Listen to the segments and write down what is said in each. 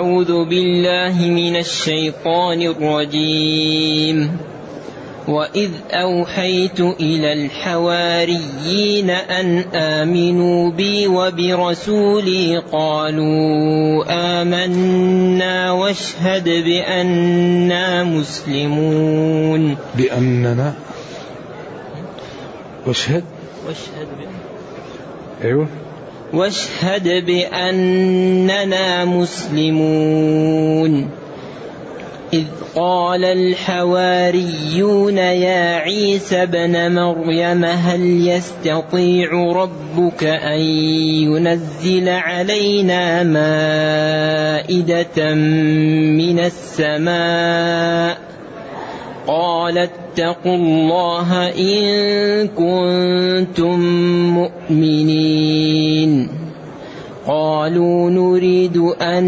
أعوذ بالله من الشيطان الرجيم. وإذ أوحيت إلى الحواريين أن آمنوا بي وبرسولي قالوا آمنا واشهد بأننا مسلمون. بأننا واشهد أيوه واشهد بأننا مسلمون. إذ قال الحواريون يا عيسى بن مريم هل يستطيع ربك أن ينزل علينا مائدة من السماء؟ قال اتقوا الله إن كنتم مؤمنين. قالوا نريد أن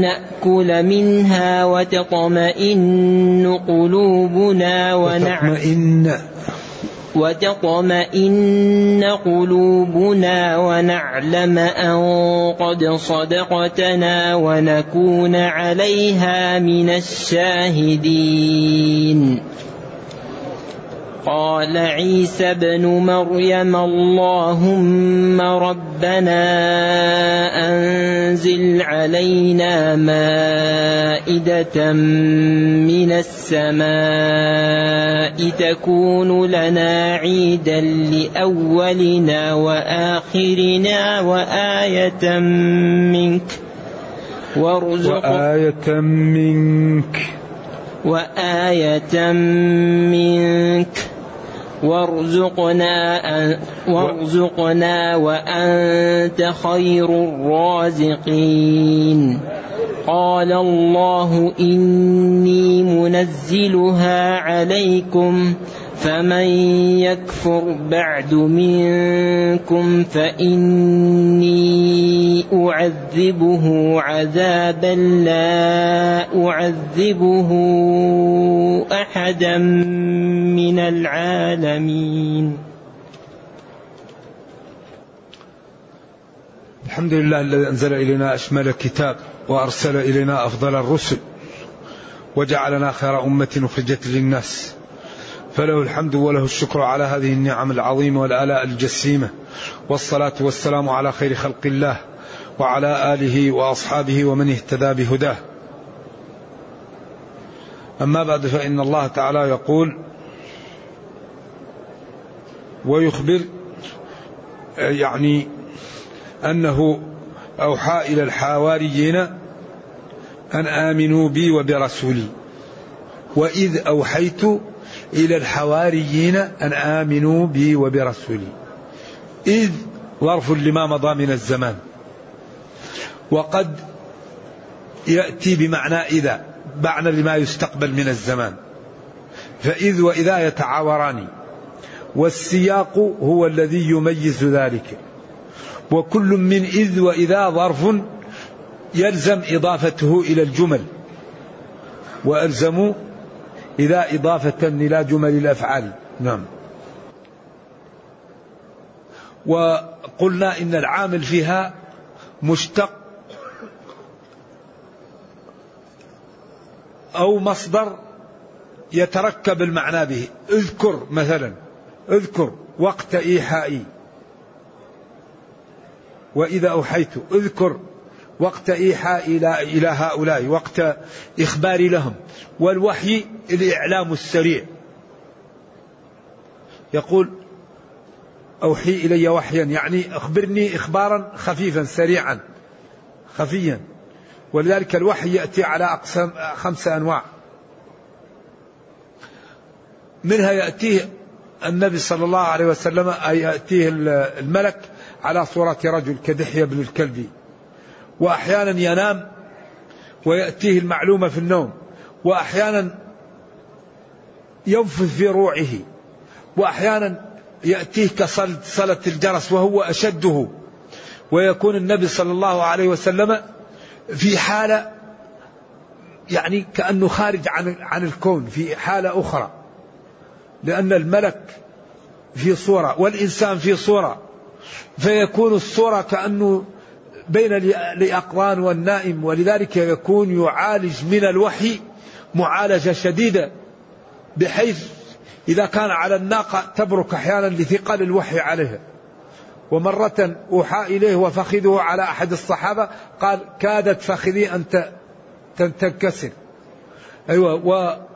نأكل منها وتطمئن قلوبنا ونعلم أن قد صدقتنا ونكون عليها من الشاهدين. قال عيسى ابن مريم اللهم ربنا أنزل علينا مائدة من السماء تكون لنا عيدا لأولنا وآخرنا وآية منك وارزقنا وأنت خير الرازقين. قال الله إني منزلها عليكم فمن يكفر بعد منكم فإني أعذبه عذابا لا أعذبه أحدا من العالمين. الحمد لله الذي أنزل إلينا أشمل كتاب وأرسل إلينا أفضل الرسل وجعلنا خير أمة أخرجت للناس، فله الحمد وله الشكر على هذه النعم العظيمة والآلاء الجسيمة، والصلاة والسلام على خير خلق الله وعلى آله وأصحابه ومن اهتدى بهداه. أما بعد، فإن الله تعالى يقول ويخبر يعني أنه أوحى إلى الحواريين أن آمنوا بي وبرسولي. وإذ أوحيت إلى الحواريين أن آمنوا بي وبرسولي. إذ ظرف لما مضى من الزمان، وقد يأتي بمعنى إذا معنى لما يستقبل من الزمان، فإذ وإذا يتعاوران، والسياق هو الذي يميز ذلك. وكل من إذ وإذا ظرف يلزم إضافته إلى الجمل، وألزموا إذا إضافة إلى جمل الأفعال. نعم. وقلنا إن العامل فيها مشتق أو مصدر يتركب المعنى به. اذكر مثلا، اذكر وقت إيحائي. وإذا أوحيت اذكر وقت إيحاء إلى هؤلاء، وقت إخبار لهم. والوحي الإعلام السريع. يقول أوحي إلي وحيا، يعني أخبرني إخبارا خفيفا سريعا خفيا. ولذلك الوحي يأتي على أقسام 5 أنواع. منها يأتيه النبي صلى الله عليه وسلم، يأتيه الملك على صورة رجل كدحية بن الكلبي، وأحيانا ينام ويأتيه المعلومة في النوم، وأحيانا ينفذ في روعه، وأحيانا يأتيه كصلة الجرس وهو أشده. ويكون النبي صلى الله عليه وسلم في حالة يعني كأنه خارج عن الكون، في حالة أخرى، لأن الملك في صورة والإنسان في صورة، فيكون الصورة كأنه بين الأقران والنائم، ولذلك يكون يعالج من الوحي معالجة شديدة، بحيث إذا كان على الناقة تبرك أحيانا لثقل الوحي عليها. ومرة أوحى إليه وفخذه على أحد الصحابة قال كادت فخذي أن تنكسر. أيوة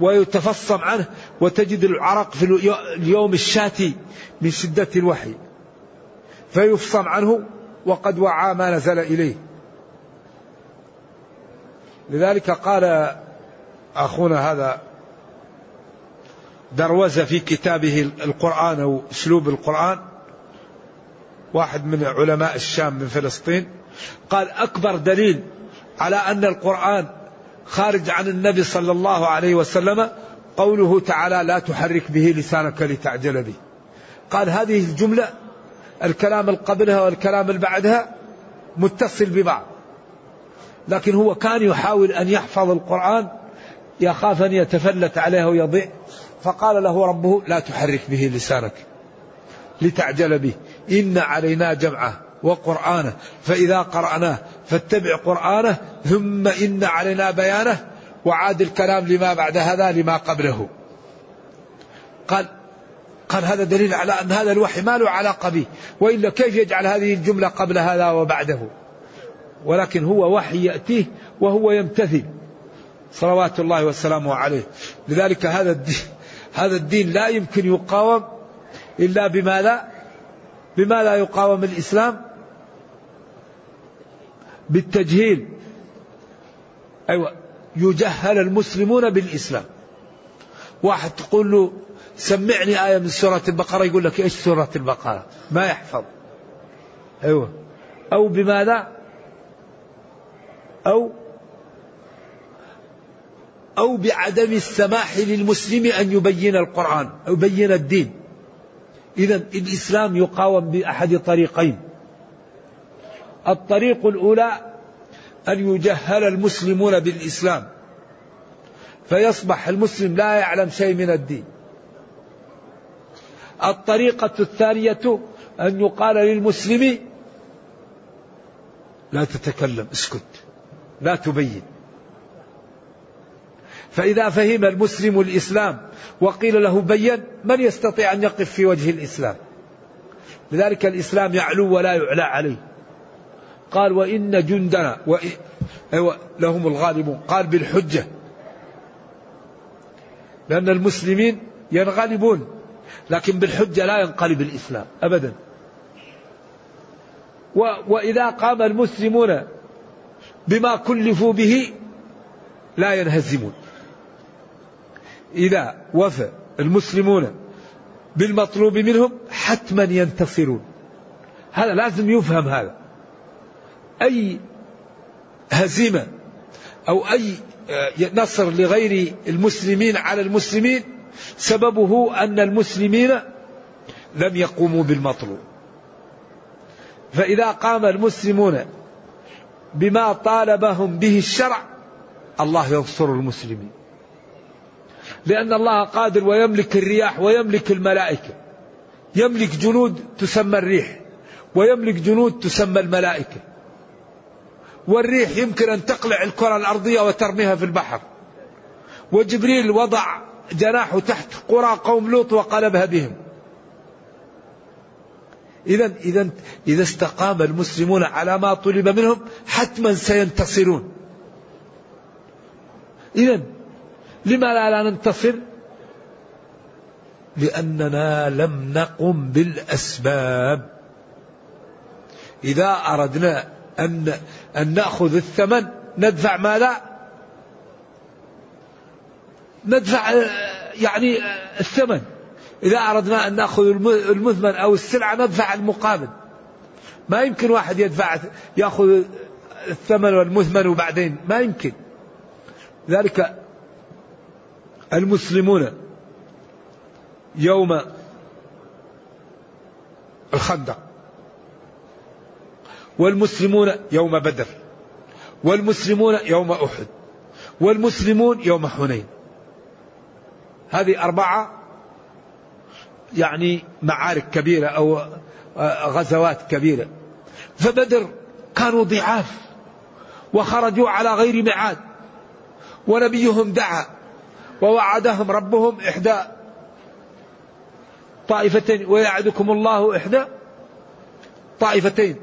ويتفصم عنه، وتجد العرق في اليوم الشاتي من شدة الوحي، فيفصم عنه وقد وعى ما نزل إليه. لذلك قال أخونا هذا دروز في كتابه القرآن أو أسلوب القرآن، واحد من علماء الشام من فلسطين، قال أكبر دليل على أن القرآن خارج عن النبي صلى الله عليه وسلم قوله تعالى لا تحرك به لسانك لتعجل به. قال هذه الجملة الكلام القبلها والكلام البعدها متصل ببعض، لكن هو كان يحاول أن يحفظ القرآن يخاف أن يتفلت عليه ويضيع، فقال له ربه لا تحرك به لسانك لتعجل به، إن علينا جمعه وقرآنه فإذا قرأناه فاتبع قرآنه ثم إن علينا بيانه. وعاد الكلام لما بعد هذا لما قبله. قال هذا دليل على أن هذا الوحي ما له علاقة به، وإلا كيف يجعل هذه الجملة قبل هذا وبعده؟ ولكن هو وحي يأتيه وهو يمتثل صلوات الله والسلام عليه. لذلك هذا الدين لا يمكن يقاوم إلا بما لا يقاوم الإسلام بالتجهيل. أيوة يجهل المسلمون بالإسلام. واحد تقول له سمعني آية من سورة البقرة يقول لك إيش سورة البقرة، ما يحفظ. أيوة أو بماذا أو بعدم السماح للمسلم أن يبين القرآن أو يبين الدين. إذا الإسلام يقاوم بأحد طريقين: الطريق الأولى أن يجهل المسلمون بالإسلام فيصبح المسلم لا يعلم شيء من الدين. الطريقة الثانية أن يقال للمسلم لا تتكلم، اسكت، لا تبين. فإذا فهم المسلم الإسلام وقيل له بين، من يستطيع أن يقف في وجه الإسلام؟ لذلك الإسلام يعلو ولا يعلى عليه. قال وإن جندنا لهم الغالبون، قال بالحجة، لأن المسلمين ينغلبون، لكن بالحجة لا ينقلب الإسلام أبدا. وإذا قام المسلمون بما كلفوا به لا ينهزمون. إذا وفى المسلمون بالمطلوب منهم حتما ينتصرون. هذا لازم يفهم. هذا أي هزيمة أو أي نصر لغير المسلمين على المسلمين سببه أن المسلمين لم يقوموا بالمطلوب. فإذا قام المسلمون بما طالبهم به الشرع الله ينصر المسلمين، لأن الله قادر ويملك الرياح ويملك الملائكة، يملك جنود تسمى الريح ويملك جنود تسمى الملائكة. والريح يمكن أن تقلع الكرة الأرضية وترميها في البحر، وجبريل وضع جناحه تحت قرى قوم لوط وقلبها بهم. إذا استقام المسلمون على ما طلب منهم حتما سينتصرون. إذا لما لا ننتصر؟ لأننا لم نقم بالأسباب. إذا أردنا أن نأخذ الثمن ندفع ما لا ندفع، يعني الثمن. إذا أردنا أن نأخذ المثمن أو السلعة ندفع المقابل. ما يمكن واحد يأخذ الثمن والمثمن وبعدين، ما يمكن. ذلك المسلمون يوم الخندق، والمسلمون يوم بدر، والمسلمون يوم أحد، والمسلمون يوم حنين. هذه 4 معارك كبيرة أو غزوات كبيرة. فبدر كانوا ضعاف وخرجوا على غير ميعاد، ونبيهم دعا ووعدهم ربهم إحدى طائفتين، ويعدكم الله إحدى طائفتين،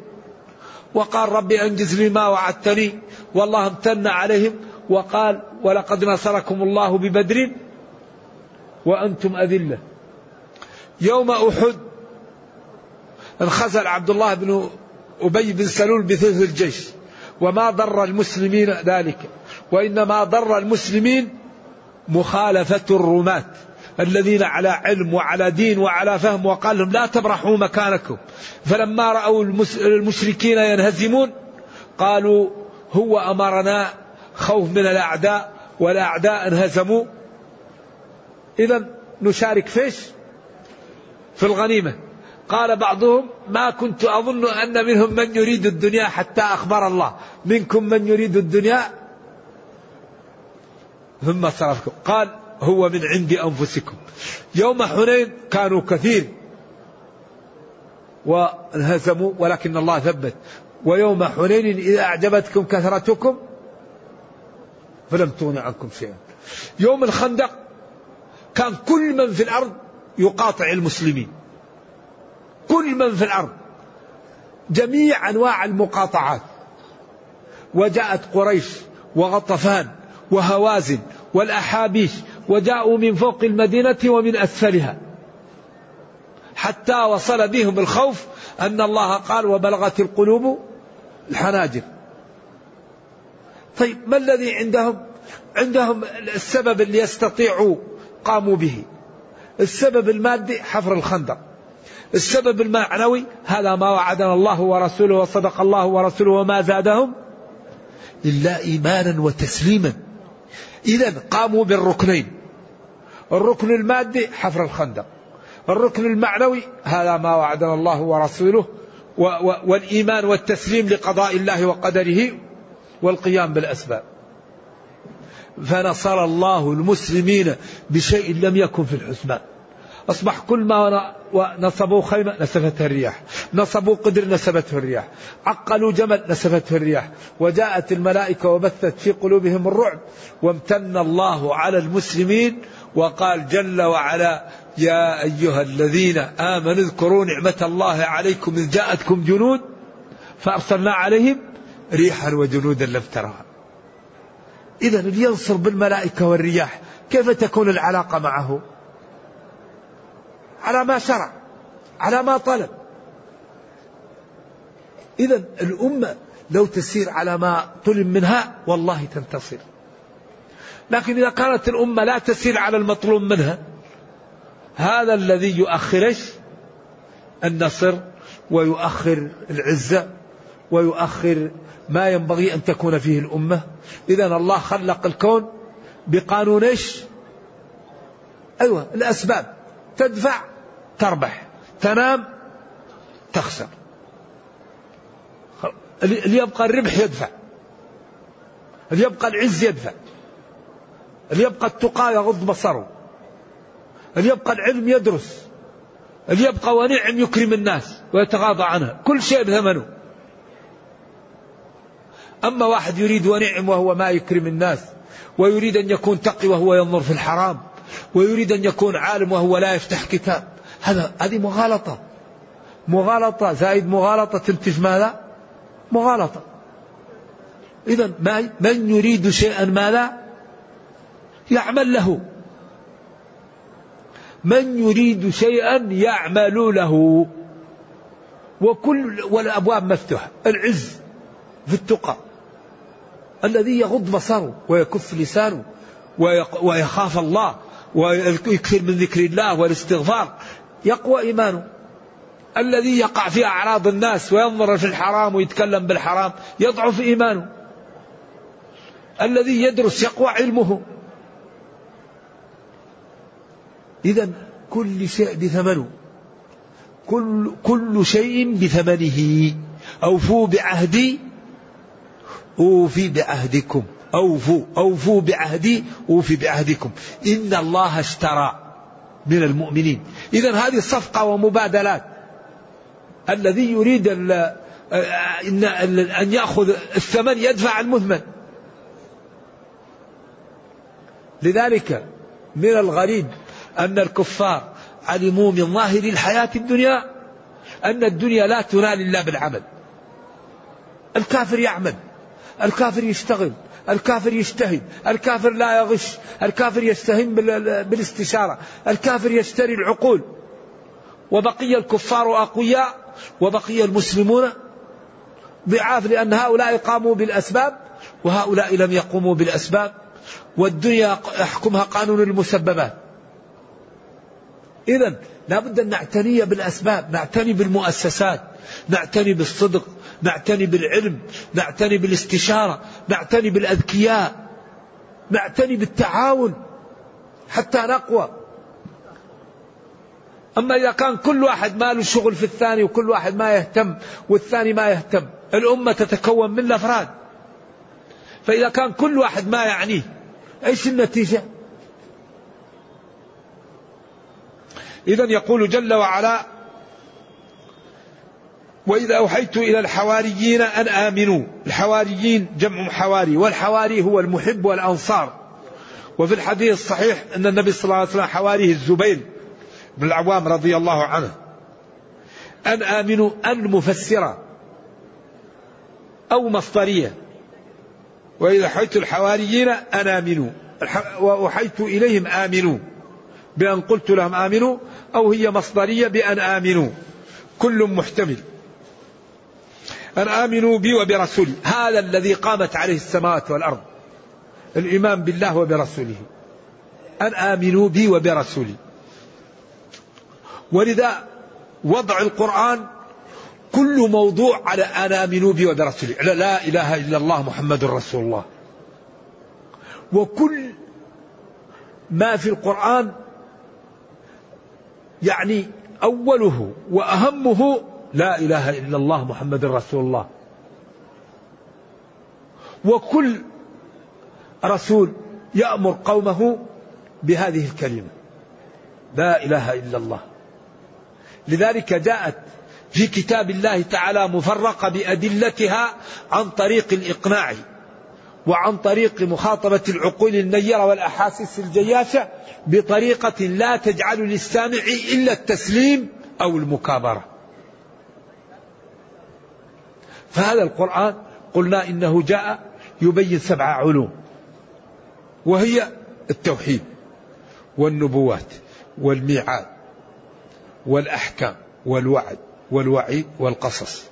وقال ربي أنجز لي ما وعدتني، والله امتن عليهم وقال ولقد نصركم الله ببدر وأنتم أذلة. يوم أحد انخزل عبد الله بن أبي بن سلول بثلث الجيش، وما ضر المسلمين ذلك، وإنما ضر المسلمين مخالفة الرماة الذين على علم وعلى دين وعلى فهم، وقال لهم لا تبرحوا مكانكم. فلما رأوا المشركين ينهزمون قالوا هو أمرنا خوف من الأعداء والأعداء انهزموا، إذا نشارك في الغنيمة. قال بعضهم ما كنت أظن أن منهم من يريد الدنيا حتى أخبر الله منكم من يريد الدنيا ثم صرفكم، قال هو من عند أنفسكم. يوم حنين كانوا كثير وانهزموا ولكن الله ثبت، ويوم حنين إذا أعجبتكم كثرتكم فلم تغن عنكم شيئا. يوم الخندق كان كل من في الأرض يقاطع المسلمين، كل من في الأرض، جميع أنواع المقاطعات، وجاءت قريش وغطفان وهوازن والأحابيش وجاءوا من فوق المدينة ومن أسفلها، حتى وصل بهم الخوف أن الله قال وبلغت القلوب الحناجر. طيب ما الذي عندهم السبب اللي يستطيعوا قاموا به، السبب المادي حفر الخندق، السبب المعنوي هذا ما وعدنا الله ورسوله وصدق الله ورسوله وما زادهم إلا إيمانا وتسليما. إذا قاموا بالركنين، الركن المادي حفر الخندق، الركن المعنوي هذا ما وعدنا الله ورسوله والإيمان والتسليم لقضاء الله وقدره والقيام بالأسباب. فنصر الله المسلمين بشيء لم يكن في الحسبان، أصبح كل ما نصبوا خيمة نسفتها الرياح، نصبوا قدر نسفتها الرياح، عقلوا جمل نسفتها الرياح، وجاءت الملائكة وبثت في قلوبهم الرعب، وامتن الله على المسلمين وقال جل وعلا يا أيها الذين آمنوا اذكروا نعمة الله عليكم إذ جاءتكم جنود فأرسلنا عليهم ريحا وجنودا لم تروها. إذا لينصر بالملائكة والرياح كيف تكون العلاقة معه؟ على ما شرع، على ما طلب. إذا الأمة لو تسير على ما طلب منها والله تنتصر، لكن إذا كانت الأمة لا تسير على المطلوب منها هذا الذي يؤخر النصر ويؤخر العزة ويؤخر ما ينبغي أن تكون فيه الأمة. إذا الله خلق الكون بقانون الأسباب، تدفع تربح، تنام تخسر، اللي يبقى الربح يدفع، اللي يبقى العز يدفع، اللي يبقى التقى يغض بصره، اللي يبقى العلم يدرس، اللي يبقى ونعم يكرم الناس ويتغاضى عنها، كل شيء بثمنه. أما واحد يريد ونعم وهو ما يكرم الناس، ويريد أن يكون تقي وهو ينظر في الحرام، ويريد أن يكون عالم وهو لا يفتح كتاب، هذه مغالطة، مغالطة زائد مغالطة تنتج ماذا؟ مغالطة. إذا من يريد شيئا ماذا يعمل له، من يريد شيئا يعمل له، والأبواب مفتوحة، العز في التقى، الذي يغض بصره ويكف لسانه ويخاف الله ويكثر من ذكر الله والاستغفار يقوى إيمانه، الذي يقع في أعراض الناس وينظر في الحرام ويتكلم بالحرام يضعف إيمانه، الذي يدرس يقوى علمه. إذا كل شيء بثمنه، كل شيء بثمنه. أوفوا بعهدي أوفي بعهدكم، أوفوا بعهدي أوفي بعهدكم، إن الله اشترى من المؤمنين. إذا هذه صفقة ومبادلات، الذي يريد أن يأخذ الثمن يدفع المثمن. لذلك من الغريب أن الكفار علموا من ظاهر الحياة الدنيا أن الدنيا لا تنال إلا بالعمل. الكافر يعمل، الكافر يشتغل، الكافر يجتهد، الكافر لا يغش، الكافر يستهين بالاستشارة، الكافر يشتري العقول. وبقي الكفار أقوياء وبقي المسلمون ضعاف، لأن هؤلاء قاموا بالأسباب وهؤلاء لم يقوموا بالأسباب، والدنيا يحكمها قانون المسببات. إذن لابد أن نعتني بالأسباب، نعتني بالمؤسسات، نعتني بالصدق، نعتني بالعلم، نعتني بالاستشارة، نعتني بالأذكياء، نعتني بالتعاون حتى نقوى. أما إذا كان كل واحد ما له شغل في الثاني وكل واحد ما يهتم والثاني ما يهتم، الأمة تتكون من الأفراد. فإذا كان كل واحد ما يعنيه، إيش النتيجة؟ إذن يقول جل وعلا: وإذا أوحيت إلى الحواريين أن آمنوا. الحواريين جمع حواري، والحواري هو المحب والأنصار. وفي الحديث الصحيح أن النبي صلى الله عليه وسلم حواريه الزبير بن العوام رضي الله عنه. أن آمنوا أن مفسرة أو مصدرية. وإذا أوحيت الحواريين أن آمنوا، وأوحيت إليهم آمنوا بأن قلت لهم آمنوا، أو هي مصدرية بأن آمنوا، كل محتمل. أن آمنوا بي وبرسولي، هذا الذي قامت عليه السماوات والأرض، الإيمان بالله وبرسوله. أن آمنوا بي وبرسولي. ولذا وضع القرآن كل موضوع على أن آمنوا بي وبرسولي، لا إله إلا الله محمد رسول الله. وكل ما في القرآن يعني أوله وأهمه لا إله إلا الله محمد رسول الله. وكل رسول يأمر قومه بهذه الكلمة لا إله إلا الله. لذلك جاءت في كتاب الله تعالى مفرقة بأدلتها عن طريق الإقناع، وعن طريق مخاطبة العقول النيرة والأحاسيس الجياشة، بطريقة لا تجعل للسامع إلا التسليم أو المكابرة. فهذا القرآن قلنا إنه جاء يبين 7 علوم، وهي التوحيد والنبوات والميعاد والأحكام والوعد والوعيد والقصص.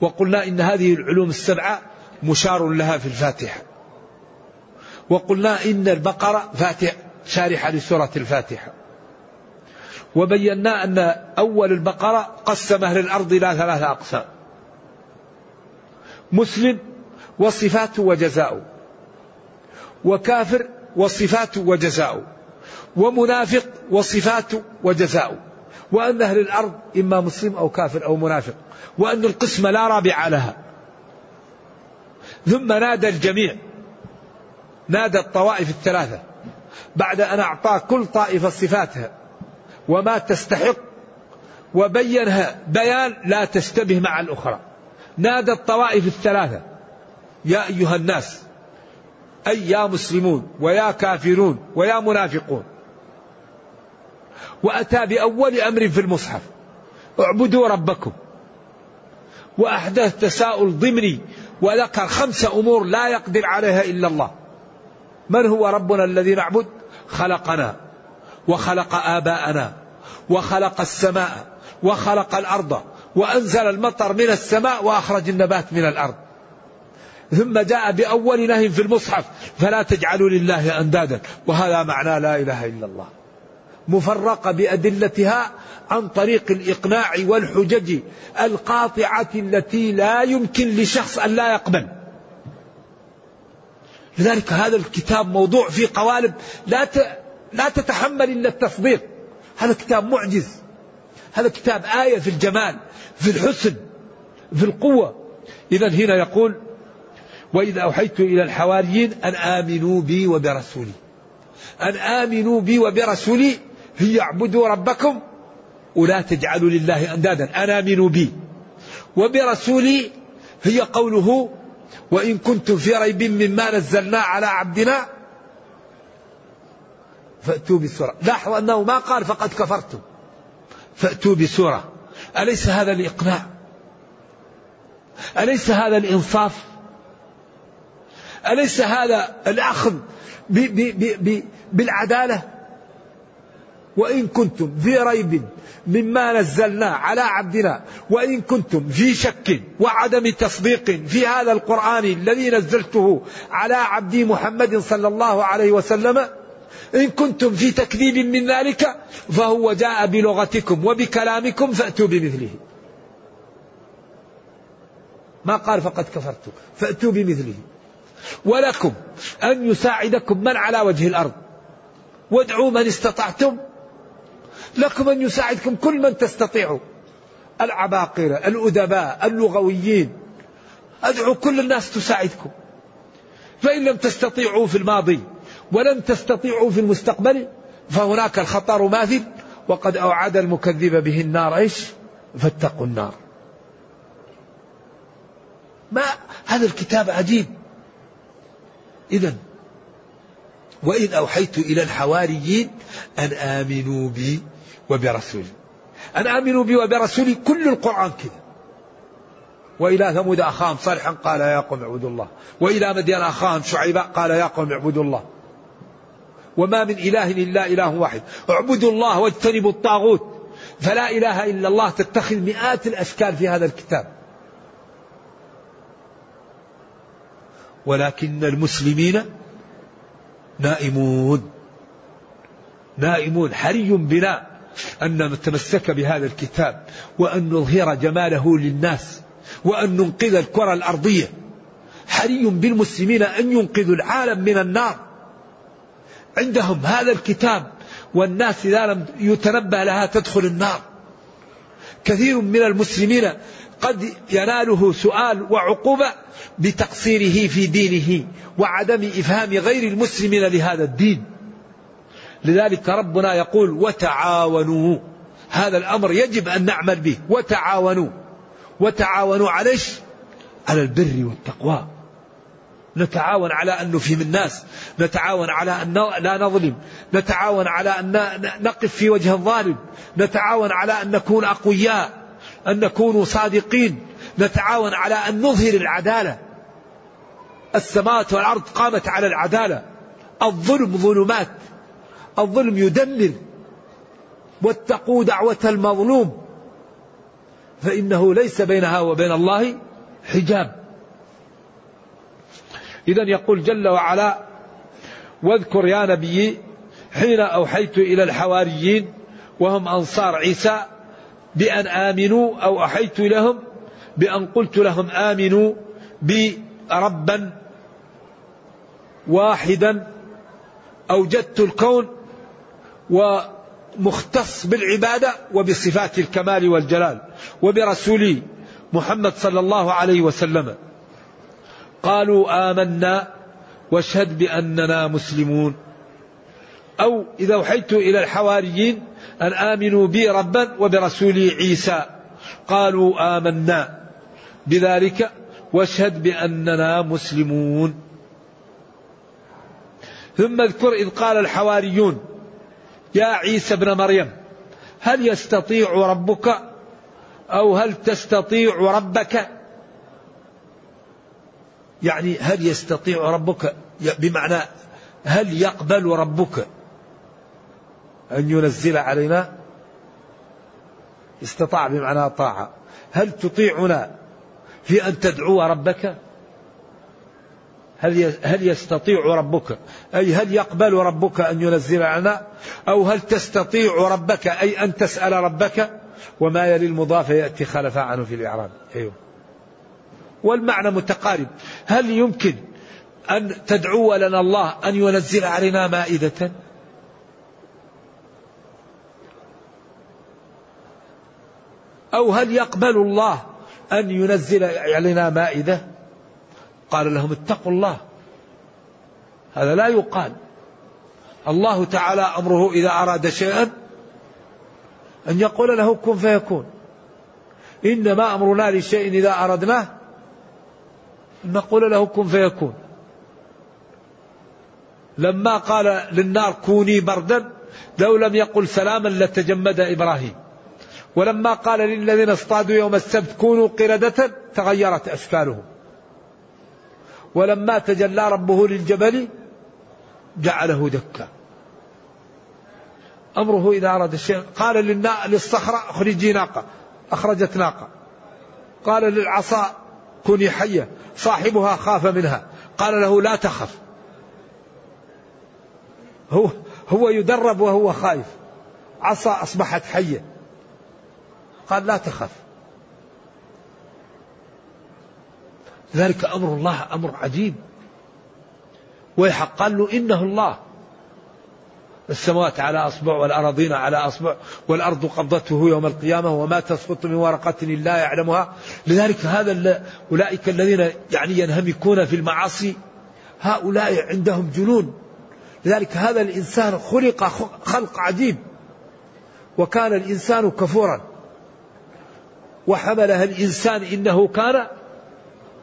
وقلنا إن هذه العلوم 7 مشار لها في الفاتحة. وقلنا إن البقرة شارحة لسورة الفاتحة. وبينا أن أول البقرة قسم أهل الأرض إلى 3 أقسام: مسلم وصفاته وجزاؤه، وكافر وصفاته وجزاؤه، ومنافق وصفاته وجزاؤه. وأن أهل الأرض إما مسلم أو كافر أو منافق، وأن القسمة لا رابع لها. ثم نادى الجميع، نادى الطوائف 3 بعد أن أعطى كل طائفة صفاتها وما تستحق وبينها بيان لا تشتبه مع الأخرى. نادى الطوائف 3: يا أيها الناس، أي يا مسلمون ويا كافرون ويا منافقون. وأتى بأول أمر في المصحف: اعبدوا ربكم. وأحدث تساؤل ضمني وذكر 5 أمور لا يقدر عليها إلا الله: من هو ربنا الذي نعبد، خلقنا وخلق آباءنا وخلق السماء وخلق الأرض وأنزل المطر من السماء وأخرج النبات من الأرض. ثم جاء بأول نهي في المصحف: فلا تجعلوا لله أندادا. وهذا معنى لا إله إلا الله، مفرقة بأدلتها عن طريق الإقناع والحجج القاطعة التي لا يمكن لشخص أن لا يقبل. لذلك هذا الكتاب موضوع في قوالب لا تتحمل إلا التصديق. هذا كتاب معجز، هذا كتاب آية في الجمال، في الحسن، في القوة. إذن هنا يقول: وإذا أوحيت إلى الحواريين أن آمنوا بي وبرسولي. أن آمنوا بي وبرسولي هي اعبدوا ربكم ولا تجعلوا لله أندادا. أن آمنوا بي وبرسوله هي قوله وإن كنتم في ريب مما نزلنا على عبدنا فأتوا بسورة. لاحظوا أنه ما قال فقد كفرتم، فأتوا بسورة. أليس هذا الإقناع؟ أليس هذا الإنصاف؟ أليس هذا الأخذ بالعدالة؟ وإن كنتم في ريب مما نزلنا على عبدنا، وإن كنتم في شك وعدم تصديق في هذا القرآن الذي نزلته على عبدي محمد صلى الله عليه وسلم، إن كنتم في تكذيب من ذلك فهو جاء بلغتكم وبكلامكم فأتوا بمثله. ما قال فقد كفرتم، فأتوا بمثله ولكم أن يساعدكم من على وجه الأرض وادعوا من استطعتم، لكم أن يساعدكم كل من تستطيعوا، العباقرة، الأدباء، اللغويين، أدعوا كل الناس تساعدكم. فإن لم تستطيعوا في الماضي ولن تستطيعوا في المستقبل فهناك الخطر ماثل، وقد أوعد المكذب به النار إيش؟ فاتقوا النار. ما هذا الكتاب عجيب. إذن وإذ أوحيت إلى الحواريين أن آمنوا بي وبرسولي، أن آمنوا بي وبرسولي، كل القرآن كذا. وإلى ثمود أخاهم صالحا قال يا قوم اعبدوا الله، وإلى مدين أخاهم شعيبا قال يا قوم اعبدوا الله، وما من إله إلا إله واحد، اعبدوا الله واجتنبوا الطاغوت، فلا إله إلا الله. تتخذ مئات الأشكال في هذا الكتاب، ولكن المسلمين نائمون، نائمون. حري بنا أن نتمسك بهذا الكتاب وأن نظهر جماله للناس وأن ننقذ الكرة الأرضية. حري بالمسلمين أن ينقذوا العالم من النار. عندهم هذا الكتاب والناس إذا لم يتنبه لها تدخل النار. كثير من المسلمين قد يناله سؤال وعقوبة بتقصيره في دينه وعدم إفهام غير المسلمين لهذا الدين. لذلك ربنا يقول وتعاونوا، هذا الأمر يجب أن نعمل به، وتعاونوا، وتعاونوا على البر والتقوى. نتعاون على أن نفهم الناس، نتعاون على أن لا نظلم، نتعاون على أن نقف في وجه الظالم، نتعاون على أن نكون أقوياء، أن نكونوا صادقين، نتعاون على أن نظهر العدالة. السماوات والأرض قامت على العدالة. الظلم ظلمات، الظلم يدمر، واتقوا دعوة المظلوم فإنه ليس بينها وبين الله حجاب. إذن يقول جل وعلا واذكر يا نبي حين أوحيت إلى الحواريين وهم أنصار عيسى بأن آمنوا، أو أوحيت لهم بأن قلت لهم آمنوا بربا واحدا أوجدت الكون ومختص بالعبادة وبصفات الكمال والجلال، وبرسولي محمد صلى الله عليه وسلم. قالوا آمنا واشهد بأننا مسلمون. أو إذا أوحيت إلى الحواريين أن آمنوا بي ربا وبرسولي عيسى قالوا آمنا بذلك واشهد بأننا مسلمون. ثم اذكر إذ قال الحواريون يا عيسى ابن مريم هل يستطيع ربك، أو هل تستطيع ربك، يعني هل يستطيع ربك بمعنى هل يقبل ربك أن ينزل علينا، استطاع بمعنى طاعة، هل تطيعنا في أن تدعو ربك، هل يستطيع ربك أي هل يقبل ربك أن ينزل علينا، أو هل تستطيع ربك أي أن تسأل ربك، وما يلي المضاف يأتي خلفا عنه في الإعراب. أيوه، والمعنى متقارب. هل يمكن أن تدعو لنا الله أن ينزل علينا مائدة؟ أو هل يقبل الله أن ينزل علينا مائدة؟ قال لهم اتقوا الله. هذا لا يقال. الله تعالى أمره إذا أراد شيئا أن يقول له كن فيكون. إنما أمرنا لشيء إذا أردناه نقول له كن فيكون. لما قال للنار كوني بردا لو لم يقل سلاما لتجمد إبراهيم، ولما قال للذين اصطادوا يوم السبت كونوا قردة تغيرت أشكالهم، ولما تجلى ربه للجبل جعله دكا. أمره إذا أراد الشيء. قال للصخرة أخرجي ناقة أخرجت ناقة، قال للعصا كوني حية صاحبها خاف منها قال له لا تخف. هو يدرب وهو خائف، عصا أصبحت حية قال لا تخف. ذلك أمر الله، أمر عجيب ويحق. قال له إنه الله، السماوات على أصبع والأراضين على أصبع والأرض قبضته يوم القيامة وما تسقط من ورقة إلا يعلمها. لذلك هذا أولئك الذين يعني ينهمكون في المعاصي هؤلاء عندهم جنون. لذلك هذا الإنسان خلق خلق عجيب، وكان الإنسان كفورا وحملها الإنسان إنه كان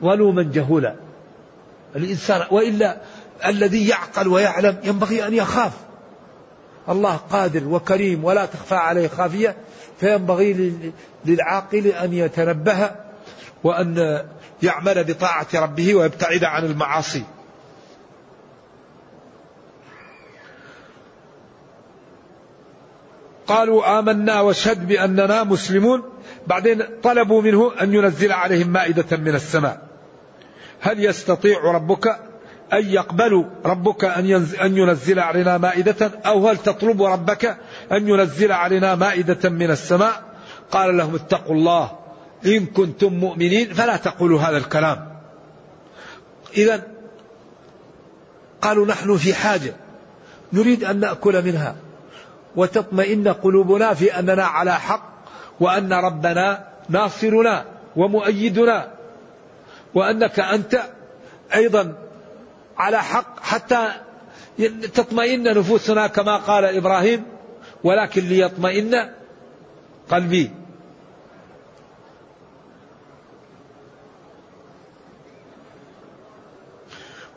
ظلوما جهولا. الإنسان وإلا الذي يعقل ويعلم ينبغي أن يخاف. الله قادر وكريم ولا تخفى عليه خافية، فينبغي للعاقل أن يتنبه وأن يعمل بطاعة ربه ويبتعد عن المعاصي. قالوا آمنا واشهد بأننا مسلمون. بعدين طلبوا منه أن ينزل عليهم مائدة من السماء. هل يستطيع ربك أن يقبل ربك أن ينزل علينا مائدة، أو هل تطلب ربك أن ينزل علينا مائدة من السماء؟ قال لهم اتقوا الله إن كنتم مؤمنين فلا تقولوا هذا الكلام. إذن قالوا نحن في حاجة نريد أن نأكل منها وتطمئن قلوبنا في أننا على حق، وأن ربنا ناصرنا ومؤيدنا، وأنك أنت أيضا على حق، حتى تطمئن نفوسنا كما قال إبراهيم ولكن ليطمئن قلبي.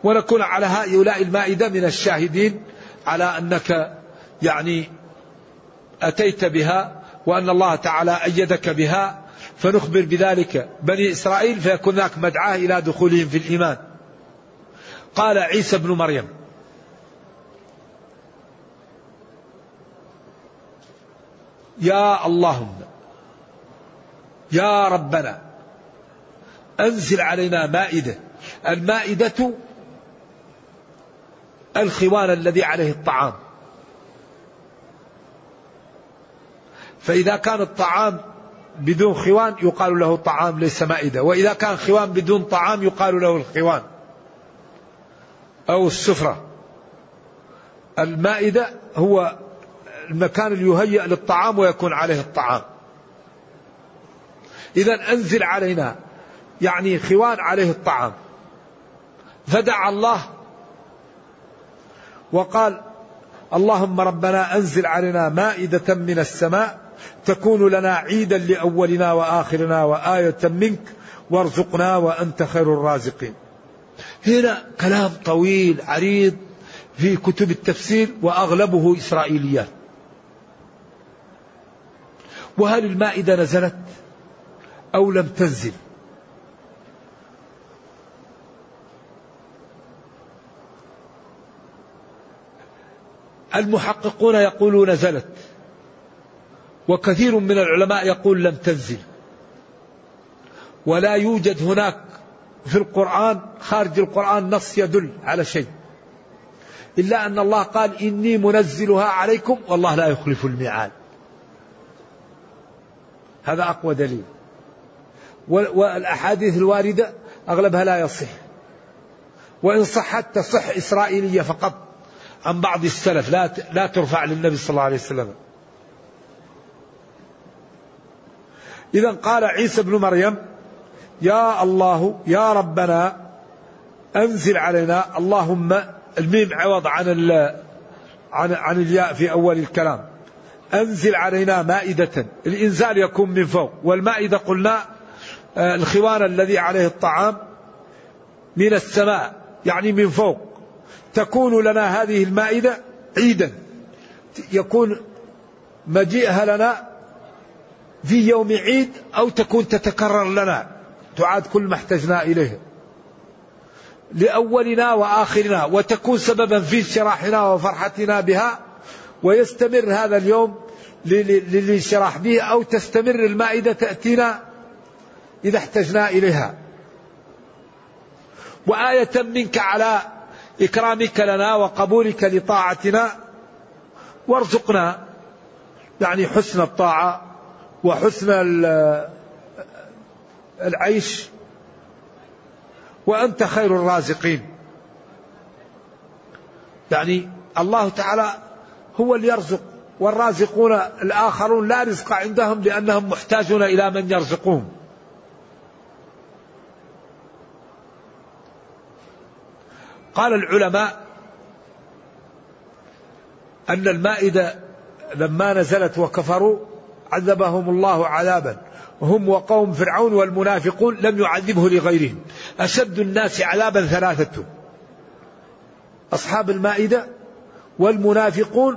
ونكون على هؤلاء المائدة من الشاهدين على أنك يعني أتيت بها وأن الله تعالى أيدك بها، فنخبر بذلك بني إسرائيل فيكون هناك مدعاة إلى دخولهم في الإيمان. قال عيسى بن مريم يا اللهم يا ربنا أنزل علينا مائدة. المائدة الخوان الذي عليه الطعام، فإذا كان الطعام بدون خوان يقال له الطعام ليس مائدة، وإذا كان خوان بدون طعام يقال له الخوان أو السفرة. المائدة هو المكان اللي يهيأ للطعام ويكون عليه الطعام. إذن أنزل علينا يعني خوان عليه الطعام. فدعا الله وقال اللهم ربنا أنزل علينا مائدة من السماء تكون لنا عيدا لأولنا وآخرنا وآية منك وارزقنا وأنت خير الرازقين. هنا كلام طويل عريض في كتب التفسير وأغلبه إسرائيليات. وهل المائدة نزلت أو لم تنزل؟ المحققون يقولون نزلت، وكثير من العلماء يقول لم تنزل، ولا يوجد هناك في القرآن خارج القرآن نص يدل على شيء، إلا أن الله قال إني منزلها عليكم والله لا يخلف الميعاد. هذا أقوى دليل. والأحاديث الواردة أغلبها لا يصح، وإن صحت تصح إسرائيلية فقط عن بعض السلف لا ترفع للنبي صلى الله عليه وسلم. إذن قال عيسى بن مريم يا الله يا ربنا أنزل علينا. اللهم الميم عوض عن الياء في أول الكلام. أنزل علينا مائدة. الإنزال يكون من فوق، والمائدة قلنا الخوان الذي عليه الطعام من السماء، يعني من فوق. تكون لنا هذه المائدة عيدا، يكون مجيئها لنا في يوم عيد، أو تكون تتكرر لنا تعاد كل ما احتجنا إليه لأولنا وآخرنا، وتكون سببا في انشراحنا وفرحتنا بها، ويستمر هذا اليوم للانشراح به، أو تستمر المائدة تأتينا إذا احتجنا إليها. وآية منك على إكرامك لنا وقبولك لطاعتنا، وارزقنا يعني حسن الطاعة وحسن العيش، وأنت خير الرازقين. يعني الله تعالى هو اللي يرزق، والرازقون الآخرون لا رزق عندهم لأنهم محتاجون إلى من يرزقهم. قال العلماء أن المائدة لما نزلت وكفروا عذبهم الله عذابا، هم وقوم فرعون والمنافقون، لم يعذبه لغيرهم. أشد الناس عذابا ثلاثة: أصحاب المائدة والمنافقون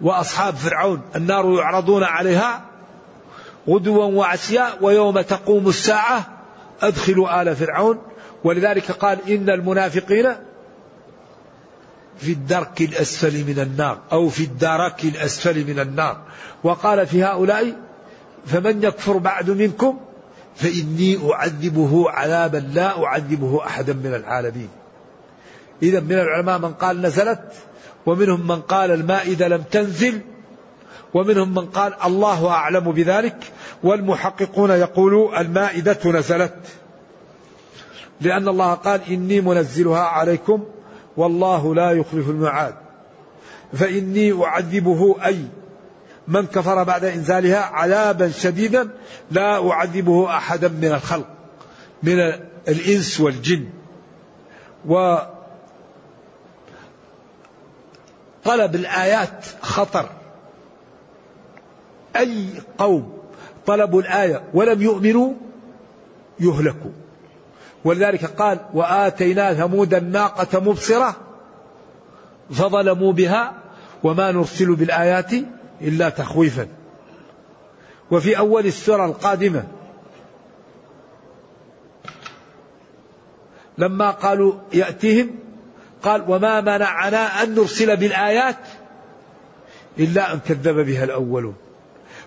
وأصحاب فرعون. النار يعرضون عليها غدوا وعشيا ويوم تقوم الساعة أدخلوا آل فرعون. ولذلك قال إن المنافقين في الدرك الأسفل من النار، أو في الدرك الأسفل من النار. وقال في هؤلاء فمن يكفر بعد منكم فإني أعذبه عذابا لا أعذبه أحدا من العالمين. إذا من العلماء من قال نزلت، ومنهم من قال المائدة لم تنزل، ومنهم من قال الله أعلم بذلك، والمحققون يقولوا المائدة نزلت، لأن الله قال إني منزلها عليكم والله لا يخلف الميعاد. فإني أعذبه، أي من كفر بعد إنزالها، عذابا شديدا لا أعذبه أحدا من الخلق، من الإنس والجن. وطلب الآيات خطر. أي قوم طلبوا الآية ولم يؤمنوا يهلكوا. ولذلك قال وآتينا ثمود الناقة مبصرة فظلموا بها وما نرسل بالآيات إلا تخويفا. وفي أول السورة القادمة لما قالوا يأتيهم قال وما منعنا أن نرسل بالآيات إلا أن كذب بها الأولون.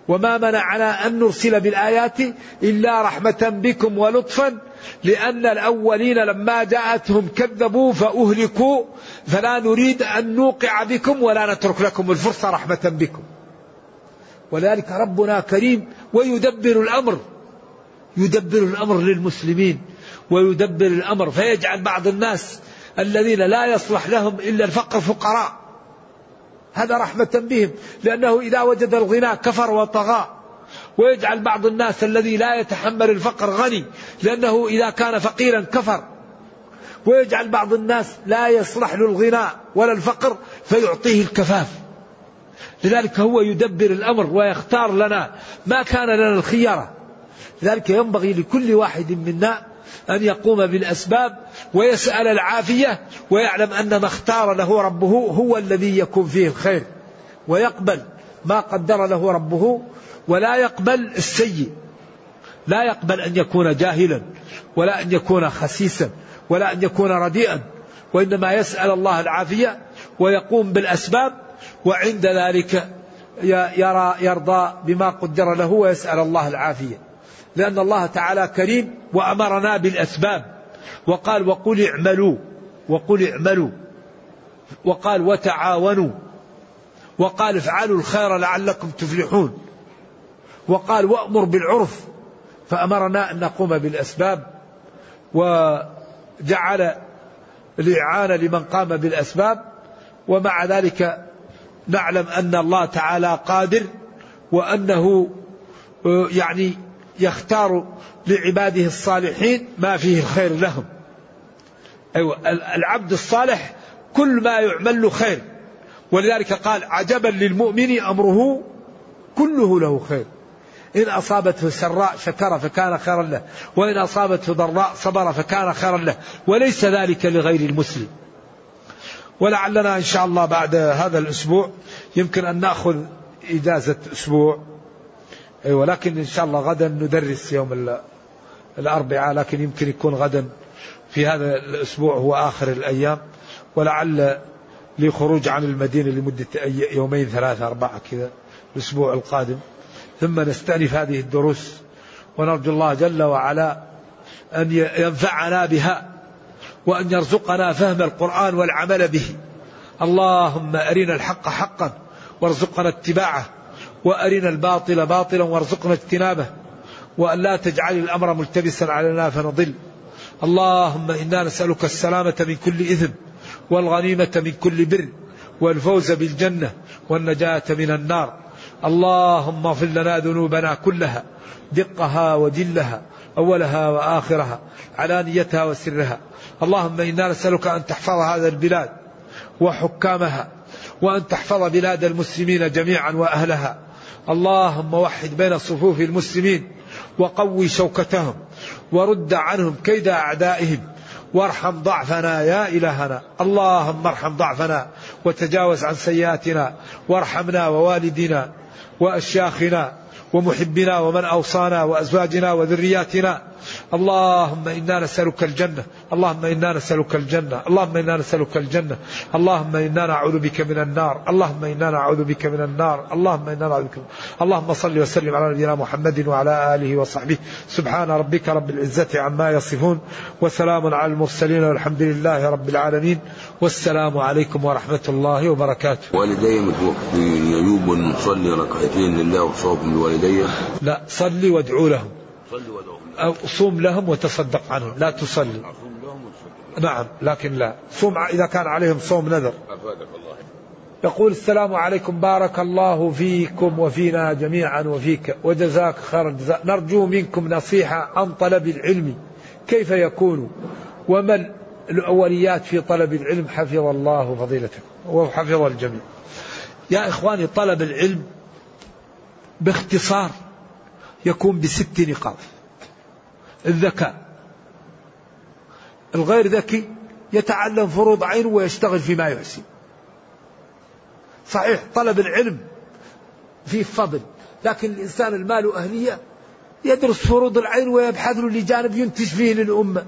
وما منعنا أن نرسل بالآيات إلا رحمة بكم ولطفا، لأن الأولين لما جاءتهم كذبوا فأهلكوا، فلا نريد أن نوقع بكم ولا نترك لكم الفرصة، رحمة بكم. ولذلك ربنا كريم ويدبر الأمر، يدبر الأمر للمسلمين ويدبر الأمر، فيجعل بعض الناس الذين لا يصلح لهم إلا الفقر فقراء، هذا رحمة بهم، لأنه إذا وجد الغنى كفر وطغى. ويجعل بعض الناس الذي لا يتحمل الفقر غني، لأنه إذا كان فقيرا كفر. ويجعل بعض الناس لا يصلح له الغنى ولا الفقر فيعطيه الكفاف. لذلك هو يدبر الأمر ويختار لنا، ما كان لنا الخيار. لذلك ينبغي لكل واحد منا أن يقوم بالأسباب ويسأل العافية، ويعلم أن ما اختار له ربه هو الذي يكون فيه الخير، ويقبل ما قدر له ربه، ولا يقبل السيء. لا يقبل أن يكون جاهلا، ولا أن يكون خسيسا، ولا أن يكون رديئا، وإنما يسأل الله العافية ويقوم بالأسباب، وعند ذلك يرضى بما قدر له ويسأل الله العافية، لأن الله تعالى كريم وأمرنا بالأسباب. وقال وقل اعملوا، وقال وتعاونوا، وقال افعلوا الخير لعلكم تفلحون، وقال وأمر بالعرف. فأمرنا أن نقوم بالأسباب، وجعل الإعانة لمن قام بالأسباب. ومع ذلك نعلم أن الله تعالى قادر، وأنه يعني يختار لعباده الصالحين ما فيه الخير لهم. العبد الصالح كل ما يعمل له خير، ولذلك قال عجبا للمؤمن أمره كله له خير، إن أصابته سراء شكر فكان خيرا له، وإن أصابته ضراء صبر فكان خيرا له، وليس ذلك لغير المسلم. ولعلنا إن شاء الله بعد هذا الأسبوع يمكن أن نأخذ إجازة أسبوع، ولكن إن شاء الله غدا ندرس يوم الأربعاء، لكن يمكن يكون غدا في هذا الأسبوع هو آخر الأيام، ولعل لخروج عن المدينة لمدة يومين ثلاثة أربعة كذا الأسبوع القادم، ثم نستأنف هذه الدروس ونرجو الله جل وعلا أن ينفعنا بها وأن يرزقنا فهم القرآن والعمل به. اللهم أرنا الحق حقا وارزقنا اتباعه، وأرنا الباطل باطلا وارزقنا اجتنابه، وأن لا تجعل الأمر ملتبسا علينا فنضل. اللهم إنا نسألك السلامة من كل إثم، والغنيمة من كل بر، والفوز بالجنة، والنجاة من النار. اللهم اغفر لنا ذنوبنا كلها، دقها وجلها، أولها وآخرها، علانيتها وسرها. اللهم إنا نسألك أن تحفظ هذا البلاد وحكامها، وأن تحفظ بلاد المسلمين جميعا وأهلها. اللهم وحد بين صفوف المسلمين، وقوي شوكتهم، ورد عنهم كيد أعدائهم، وارحم ضعفنا يا إلهنا. اللهم ارحم ضعفنا، وتجاوز عن سيئاتنا، وارحمنا ووالدنا وأشياخنا ومحبنا ومن أوصانا، وأزواجنا وذرياتنا. اللهم إنا نسألك الجنة، اللهم إنا نسألك الجنة، اللهم إنا نسألك الجنة، اللهم إنا نعوذ بك من النار، اللهم إنا نعوذ بك من النار، اللهم إنا نعوذ بك. اللهم صل وسلم على نبينا محمد وعلى آله وصحبه. سبحان ربك رب العزة عما يصفون، وسلام على المرسلين، والحمد لله رب العالمين، والسلام عليكم ورحمة الله وبركاته. والدي متوقفين يجوب أن نصلي ركعتين لله وصوم الوالدين. لا، صلي وادعوا لهم، أو صوم لهم وتصدق عنهم، لا تصلي. نعم، لكن لا صوم إذا كان عليهم صوم نذر. يقول: السلام عليكم، بارك الله فيكم وفينا جميعا وفيك، وجزاك خير الجزاء. نرجو منكم نصيحة عن طلب العلم، كيف يكون ومن الأوليات في طلب العلم؟ حفظ الله فضيلتكم وحفظ الجميع. يا إخواني، طلب العلم باختصار يكون بست نقاط: الذكاء، الغير ذكي يتعلم فروض عين ويشتغل فيما يحسن. صحيح طلب العلم فيه فضل، لكن الإنسان المال أهلية يدرس فروض العين ويبحث له لجانب ينتج فيه للأمة.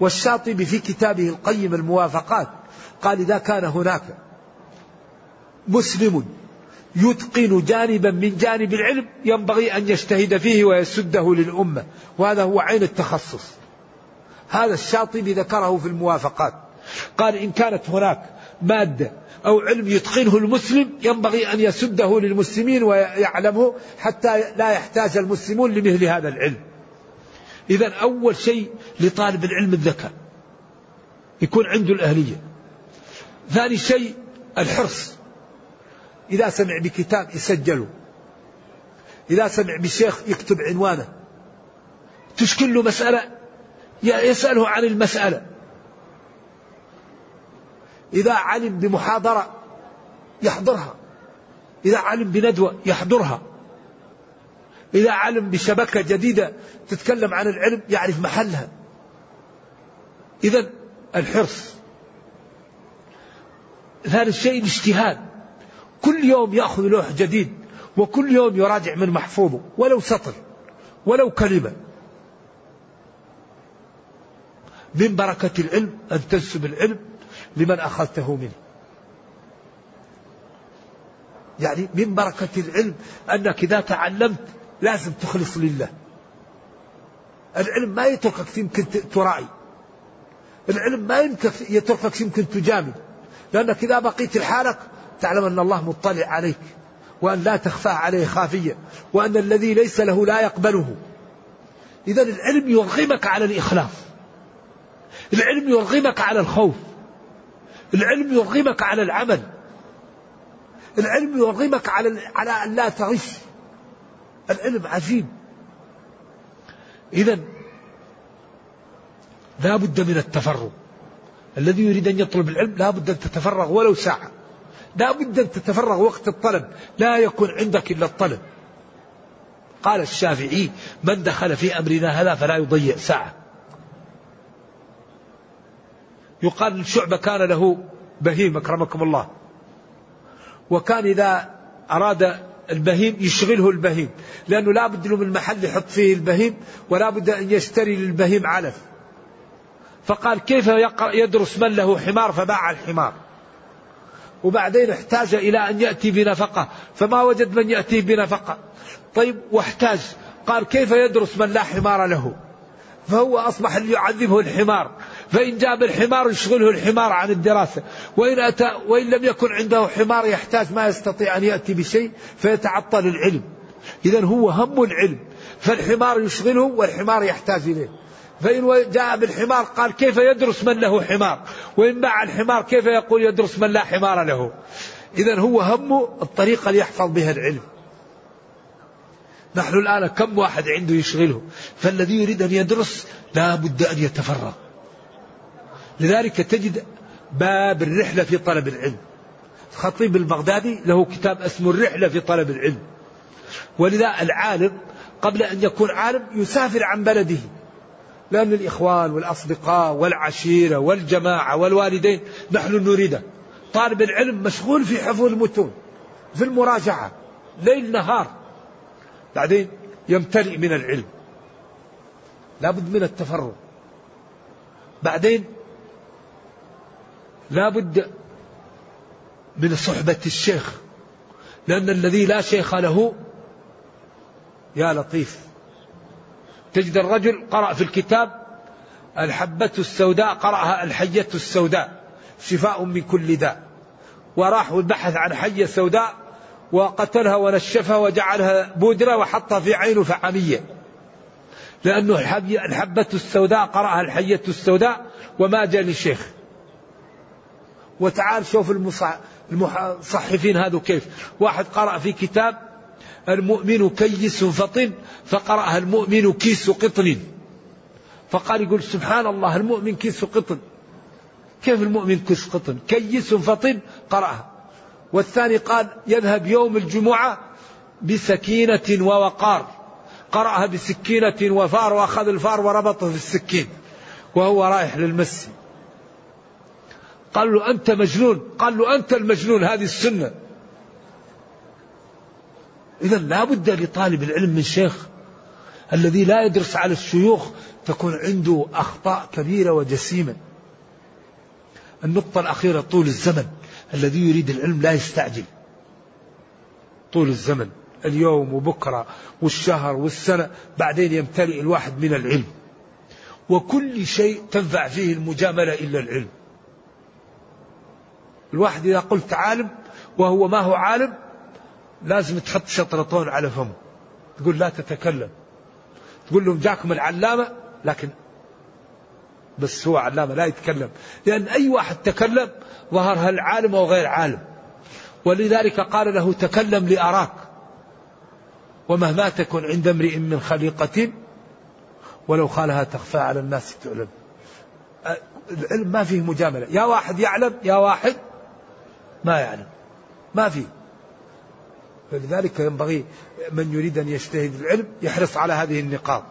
والشاطبي في كتابه القيم الموافقات قال: إذا كان هناك مسلم يتقن جانبا من جانب العلم ينبغي أن يجتهد فيه ويسده للأمة، وهذا هو عين التخصص. هذا الشاطبي ذكره في الموافقات. قال: إن كانت هناك مادة أو علم يتقنه المسلم ينبغي أن يسده للمسلمين ويعلمه، حتى لا يحتاج المسلمون لمثل هذا العلم. إذن أول شيء لطالب العلم الذكاء، يكون عنده الأهلية. ثاني شيء الحرص، إذا سمع بكتاب يسجله، إذا سمع بشيخ يكتب عنوانه، تشكل له مسألة يسأله عن المسألة، إذا علم بمحاضرة يحضرها، إذا علم بندوة يحضرها، إذا علم بشبكة جديدة تتكلم عن العلم يعرف محلها. إذن الحرص. ثالث شيء الاجتهاد، كل يوم يأخذ لوح جديد، وكل يوم يراجع من محفوظه ولو سطر ولو كلمة. من بركة العلم أن تنسب العلم لمن أخذته منه، يعني من بركة العلم أنك إذا تعلمت لازم تخلص لله. العلم ما يتركك يمكن تراعي، العلم ما يتركك يمكن تجامل، لأنك إذا بقيت لحالك تعلم أن الله مطلع عليك، وأن لا تخفى عليه خافية، وأن الذي ليس له لا يقبله. إذن العلم يرغمك على الإخلاص، العلم يرغمك على الخوف، العلم يرغمك على العمل، العلم يرغمك على أن لا تغش. العلم عجيب. إذن لا بد من التفرغ، الذي يريد أن يطلب العلم لا بد أن تتفرغ ولو ساعة، لا بد أن تتفرغ وقت الطلب، لا يكون عندك إلا الطلب. قال الشافعي: من دخل في أمرنا هذا فلا يضيع ساعة. يقال الشعبة كان له بهيم أكرمكم الله، وكان إذا أراد البهيم يشغله البهيم، لأنه لا بد له من محل يحط فيه البهيم، ولا بد أن يشتري للبهيم علف. فقال كيف يدرس من له حمار؟ فباع الحمار، وبعدين احتاج إلى أن يأتي بنفقة فما وجد من يأتي بنفقة. طيب واحتاج، قال كيف يدرس من لا حمار له؟ فهو أصبح اللي يعذبه الحمار، فإن جاب الحمار يشغله الحمار عن الدراسة، وإن لم يكن عنده حمار يحتاج ما يستطيع أن يأتي بشيء فيتعطل العلم. إذن هو هم العلم، فالحمار يشغله والحمار يحتاج إليه. فإن جاء بالحمار قال كيف يدرس من له حمار، وإن باع الحمار كيف يقول يدرس من لا حمار له. إذن هو همه الطريقة اللي يحفظ بها العلم. نحن الآن كم واحد عنده يشغله، فالذي يريد أن يدرس لا بد أن يتفرغ. لذلك تجد باب الرحلة في طلب العلم، الخطيب البغدادي له كتاب اسمه الرحلة في طلب العلم. ولذا العالم قبل أن يكون عالم يسافر عن بلده، لأن الإخوان والأصدقاء والعشيرة والجماعة والوالدين نحن نريده. طالب العلم مشغول في حفظ المتون، في المراجعة ليل نهار، بعدين يمتلئ من العلم. لابد من التفرغ، بعدين لابد من صحبة الشيخ، لأن الذي لا شيخ له يا لطيف. تجد الرجل قرأ في الكتاب الحبة السوداء، قرأها الحية السوداء شفاء من كل داء، وراح وبحث عن حية سوداء وقتلها ونشفها وجعلها بودرة وحطها في عينه فعمية، لأنه الحبة السوداء قرأها الحية السوداء وما جاء للشيخ. وتعال شوف المصحفين هذا كيف، واحد قرأ في كتاب المؤمن كيس فطن فقرأها المؤمن كيس قطن، فقال يقول سبحان الله المؤمن كيس قطن، كيف المؤمن كيس قطن؟ كيس فطن قرأها. والثاني قال يذهب يوم الجمعة بسكينة ووقار، قرأها بسكينة وفار، وأخذ الفار وربطه في السكين وهو رايح للمسجد. قال له أنت مجنون، قال له أنت المجنون، هذه السنة. إذن لا بد لطالب العلم من شيخ. الذي لا يدرس على الشيوخ تكون عنده أخطاء كبيرة وجسيمة. النقطة الأخيرة طول الزمن، الذي يريد العلم لا يستعجل. طول الزمن، اليوم وبكرة والشهر والسنة، بعدين يمتلئ الواحد من العلم، وكل شيء تنفع فيه المجاملة إلا العلم. الواحد إذا قلت عالم وهو ما هو عالم لازم تحط شطرطون على فمه، تقول لا تتكلم، تقول لهم جاكم العلامة، لكن بس هو علامة لا يتكلم، لأن أي واحد تكلم ظهر هل عالم أو غير عالم. ولذلك قال له تكلم لأراك، ومهما تكن عند امرئ من خليقة ولو خالها تخفى على الناس تعلم. العلم ما فيه مجاملة، يا واحد يعلم يا واحد ما يعلم، ما فيه. فلذلك ينبغي من يريد أن يجتهد العلم يحرص على هذه النقاط،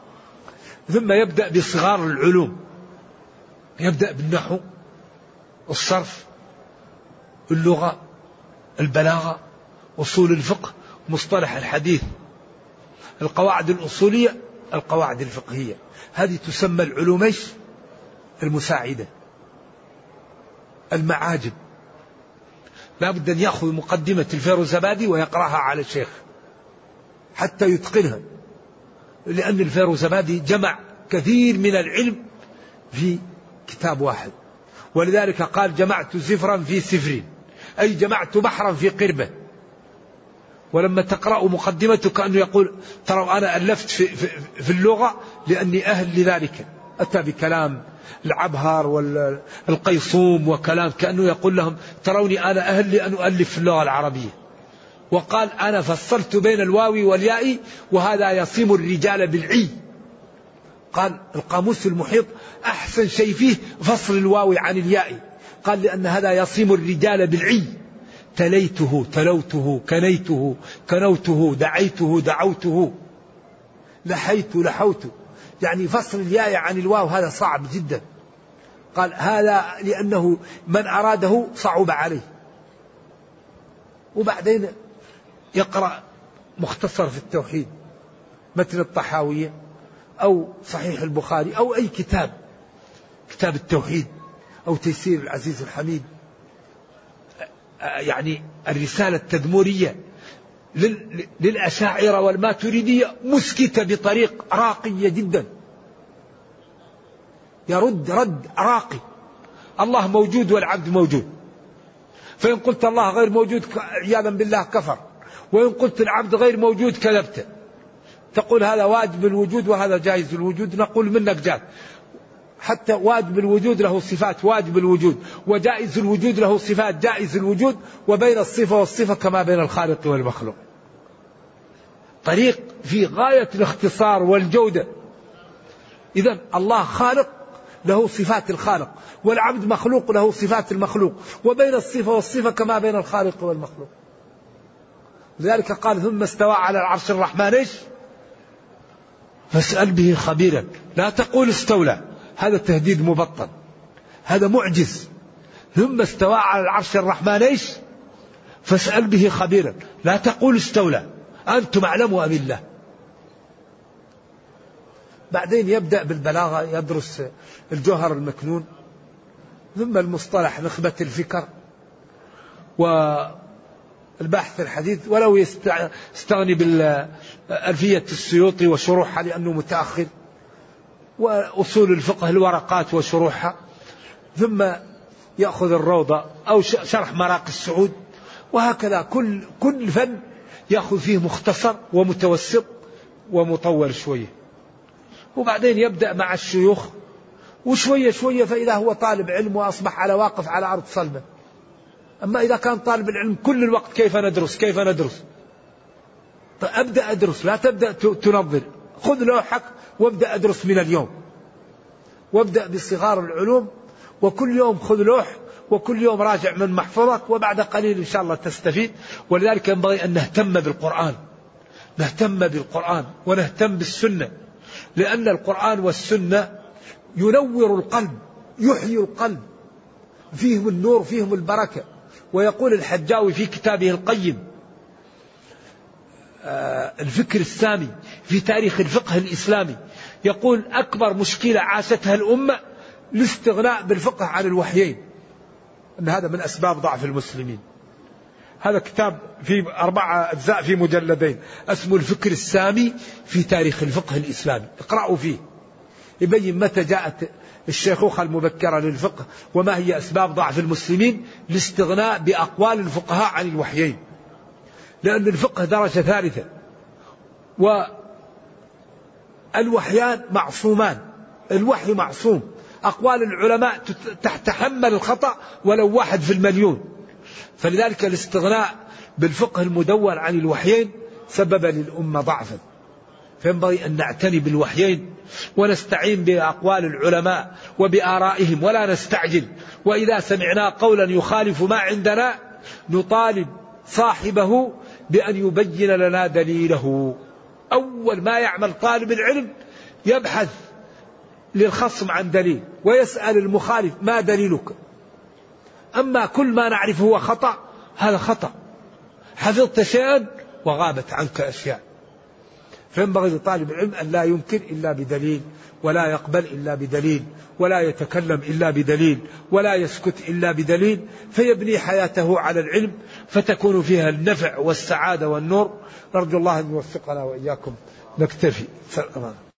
ثم يبدأ بصغار العلوم، يبدأ بالنحو، الصرف، اللغة، البلاغة، أصول الفقه، مصطلح الحديث، القواعد الأصولية، القواعد الفقهية. هذه تسمى العلوم المساعدة، المعاجم. لا بد أن يأخذ مقدمة الفيروزبادي ويقرأها على الشيخ حتى يتقنها، لأن الفيروزبادي جمع كثير من العلم في كتاب واحد. ولذلك قال جمعت زفرا في سفر، أي جمعت بحرا في قربة. ولما تقرأ مقدمته كأنه يقول ترى أنا ألفت في اللغة لأني أهل لذلك. أتى بكلام العبهر والقيصوم وكلام كأنه يقول لهم تروني أنا أهل لأن أؤلف في اللغة العربية. وقال أنا فصلت بين الواو والياء وهذا يصيم الرجال بالعي. قال القاموس المحيط أحسن شيء فيه فصل الواو عن الياء، قال لأن هذا يصيم الرجال بالعي، تليته تلوته كنيته كنوته دعيته دعوته لحيت لحوت. يعني فصل الياء عن الواو هذا صعب جدا. قال هذا لأنه من أراده صعب عليه. وبعدين يقرأ مختصر في التوحيد متن الطحاوية أو صحيح البخاري أو أي كتاب، كتاب التوحيد أو تيسير العزيز الحميد، يعني الرسالة التدمورية للأشاعرة والماتريدية مسكتة بطريق راقية جدا، يرد رد راقي. الله موجود والعبد موجود، فإن قلت الله غير موجود عياذا بالله كفر، وإن قلت العبد غير موجود كذبت. تقول هذا واجب الوجود وهذا جائز الوجود، نقول منك جاد. حتى واجب الوجود له صفات واجب الوجود، وجائز الوجود له صفات جائز الوجود، وبين الصفة والصفة كما بين الخالق والمخلوق. طريق في غاية الاختصار والجودة. إذن الله خالق له صفات الخالق، والعبد مخلوق له صفات المخلوق، وبين الصفة والصفة كما بين الخالق والمخلوق. لذلك قال ثم استوى على العرش الرحمن ايش؟ فاسأل به خبيرا. لا تقول استولى، هذا تهديد مبطن، هذا معجز. ثم استوى على العرش الرحمن ايش؟ فاسأل به خبيرا. لا تقول استولى، أنتم أعلموا أم الله. بعدين يبدأ بالبلاغة، يدرس الجوهر المكنون، ثم المصطلح نخبة الفكر والبحث الحديث، ولو يستغني بالألفية السيوطي وشروحها لأنه متأخر، وأصول الفقه الورقات وشروحها، ثم يأخذ الروضة أو شرح مراقي السعود، وهكذا كل فن يأخذ فيه مختصر ومتوسط ومطور شوية. وبعدين يبدأ مع الشيوخ، وشوية شوية فإذا هو طالب علم وأصبح على واقف على أرض صلبة. أما إذا كان طالب العلم كل الوقت كيف ندرس، طيب أبدأ أدرس، لا تبدأ تنظر، خذ لوحك وابدأ أدرس من اليوم، وابدأ بصغار العلوم، وكل يوم خذ لوح، وكل يوم راجع من محفظك، وبعد قليل إن شاء الله تستفيد. ولذلك ينبغي أن نهتم بالقرآن ونهتم بالسنة، لأن القرآن والسنة ينور القلب، يحيي القلب، فيهم النور فيهم البركة. ويقول الحجاوي في كتابه القيم الفكر السامي في تاريخ الفقه الإسلامي، يقول أكبر مشكلة عاشتها الأمة الاستغناء بالفقه عن الوحيين، أن هذا من أسباب ضعف المسلمين. هذا كتاب في 4 أجزاء في مجلدين، اسمه الفكر السامي في تاريخ الفقه الإسلامي، اقرأوا فيه، يبين متى جاءت الشيخوخة المبكرة للفقه، وما هي أسباب ضعف المسلمين الاستغناء بأقوال الفقهاء عن الوحيين، لأن الفقه درجة ثالثة، والوحيان معصومان، الوحي معصوم، أقوال العلماء تتحمل الخطأ ولو 1%. فلذلك الاستغناء بالفقه المدون عن الوحيين سبب للأمة ضعفا، فينبغي أن نعتني بالوحيين ونستعين بأقوال العلماء وبآرائهم ولا نستعجل. وإذا سمعنا قولا يخالف ما عندنا نطالب صاحبه بأن يبين لنا دليله. أول ما يعمل طالب العلم يبحث للخصم عن دليل ويسأل المخالف ما دليلك. أما كل ما نعرفه هو خطأ، هذا خطأ، حفظت شيئا وغابت عنك أشياء. فينبغي لطالب العلم أن لا ينكر إلا بدليل، ولا يقبل إلا بدليل، ولا يتكلم إلا بدليل، ولا يسكت إلا بدليل، فيبني حياته على العلم، فتكون فيها النفع والسعادة والنور. نرجو الله أن يوفقنا وإياكم، نكتفي.